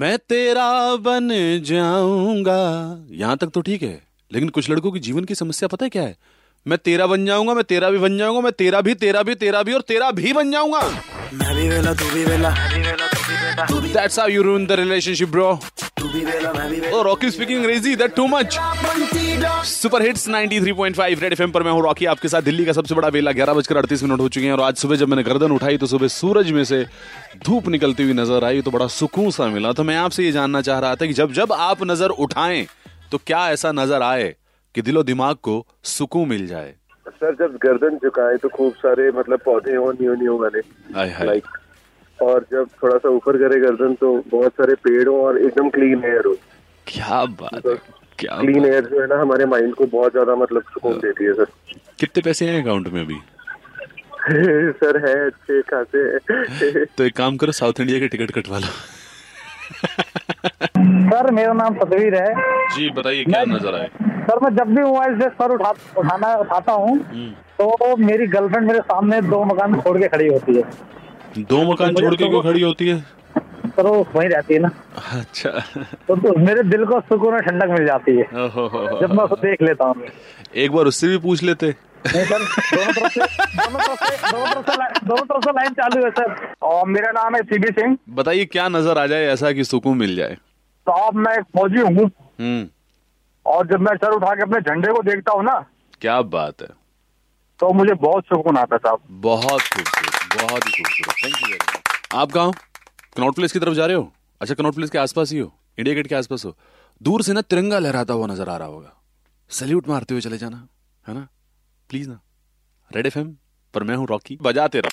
मैं तेरा बन जाऊंगा, यहां तक तो ठीक है, लेकिन कुछ लड़कों की जीवन की समस्या पता है क्या है? मैं तेरा बन जाऊंगा, मैं तेरा भी बन जाऊंगा, मैं तेरा भी और तेरा भी बन जाऊंगा। मैं भी वेला, तू भी वेला। That's how you ruin the relationship, bro. Oh, Rocky speaking crazy, that too much. Super hits 93.5 Red FM पर मैं हूँ रॉकी, आपके साथ। दिल्ली का सबसे बड़ा वेला 11:38 हो चुके हैं और आज सुबह जब मैंने गर्दन उठाई तो सुबह सूरज में से धूप निकलती हुई नजर आई तो बड़ा सुकून सा मिला। तो मैं आपसे ये जानना चाह रहा था कि जब जब आप नजर उठाएं तो क्या ऐसा नजर आए कि दिलो दिमाग को सुकून मिल जाए? सर, जब गर्दन झुकाए तो खूब सारे मतलब पौधे हों न्यू वाले, लाइक, और जब थोड़ा सा ऊपर करे गर्दन तो बहुत सारे पेड़ हो और एकदम क्लीन एयर हो। क्या बात है, क्या क्लीन एयर जो है ना हमारे माइंड को बहुत ज्यादा मतलब सुकून देती है। सर कितने पैसे हैं अकाउंट में अभी? सर है अच्छे खासे। तो एक काम करो, साउथ इंडिया के टिकट कटवा लो। सर मेरा नाम तस्वीर है जी, बताइए क्या नजर आए? सर मैं जब भी मोबाइल से सर उठाता हूँ तो मेरी गर्लफ्रेंड मेरे सामने दो मकान छोड़ के खड़ी होती है। दो मकान छोड़ के क्यों खड़ी होती है? सर वो वहीं रहती है ना। अच्छा, तो मेरे दिल को सुकून और ठंडक मिल जाती है जब मैं उसको देख लेता हूँ। एक बार उससे भी पूछ लेते। नहीं सर, दोनों तरफ से लाइन चालू है सर। और मेरा नाम है सीबी सिंह। बताइए क्या नजर आ जाए ऐसा कि सुकून मिल जाए? साहब मैं एक फौजी हूँ और जब मैं सर उठा के अपने झंडे को देखता हूँ ना, क्या बात है, तो मुझे बहुत सुकून आता है साहब। बहुत खूबसूरत, बहुत ही खूबसूरत, थैंक यू वेरी मच। आप गाँव कनॉट प्लेस की तरफ जा रहे हो? अच्छा, कनॉट प्लेस के आसपास ही हो, इंडिया गेट के आसपास हो। दूर से ना तिरंगा लहराता हुआ नजर आ रहा होगा, सैल्यूट मारते हुए चले जाना, है ना? प्लीज ना, रेड एफएम पर मैं हूँ रॉकी, बजाते रहो।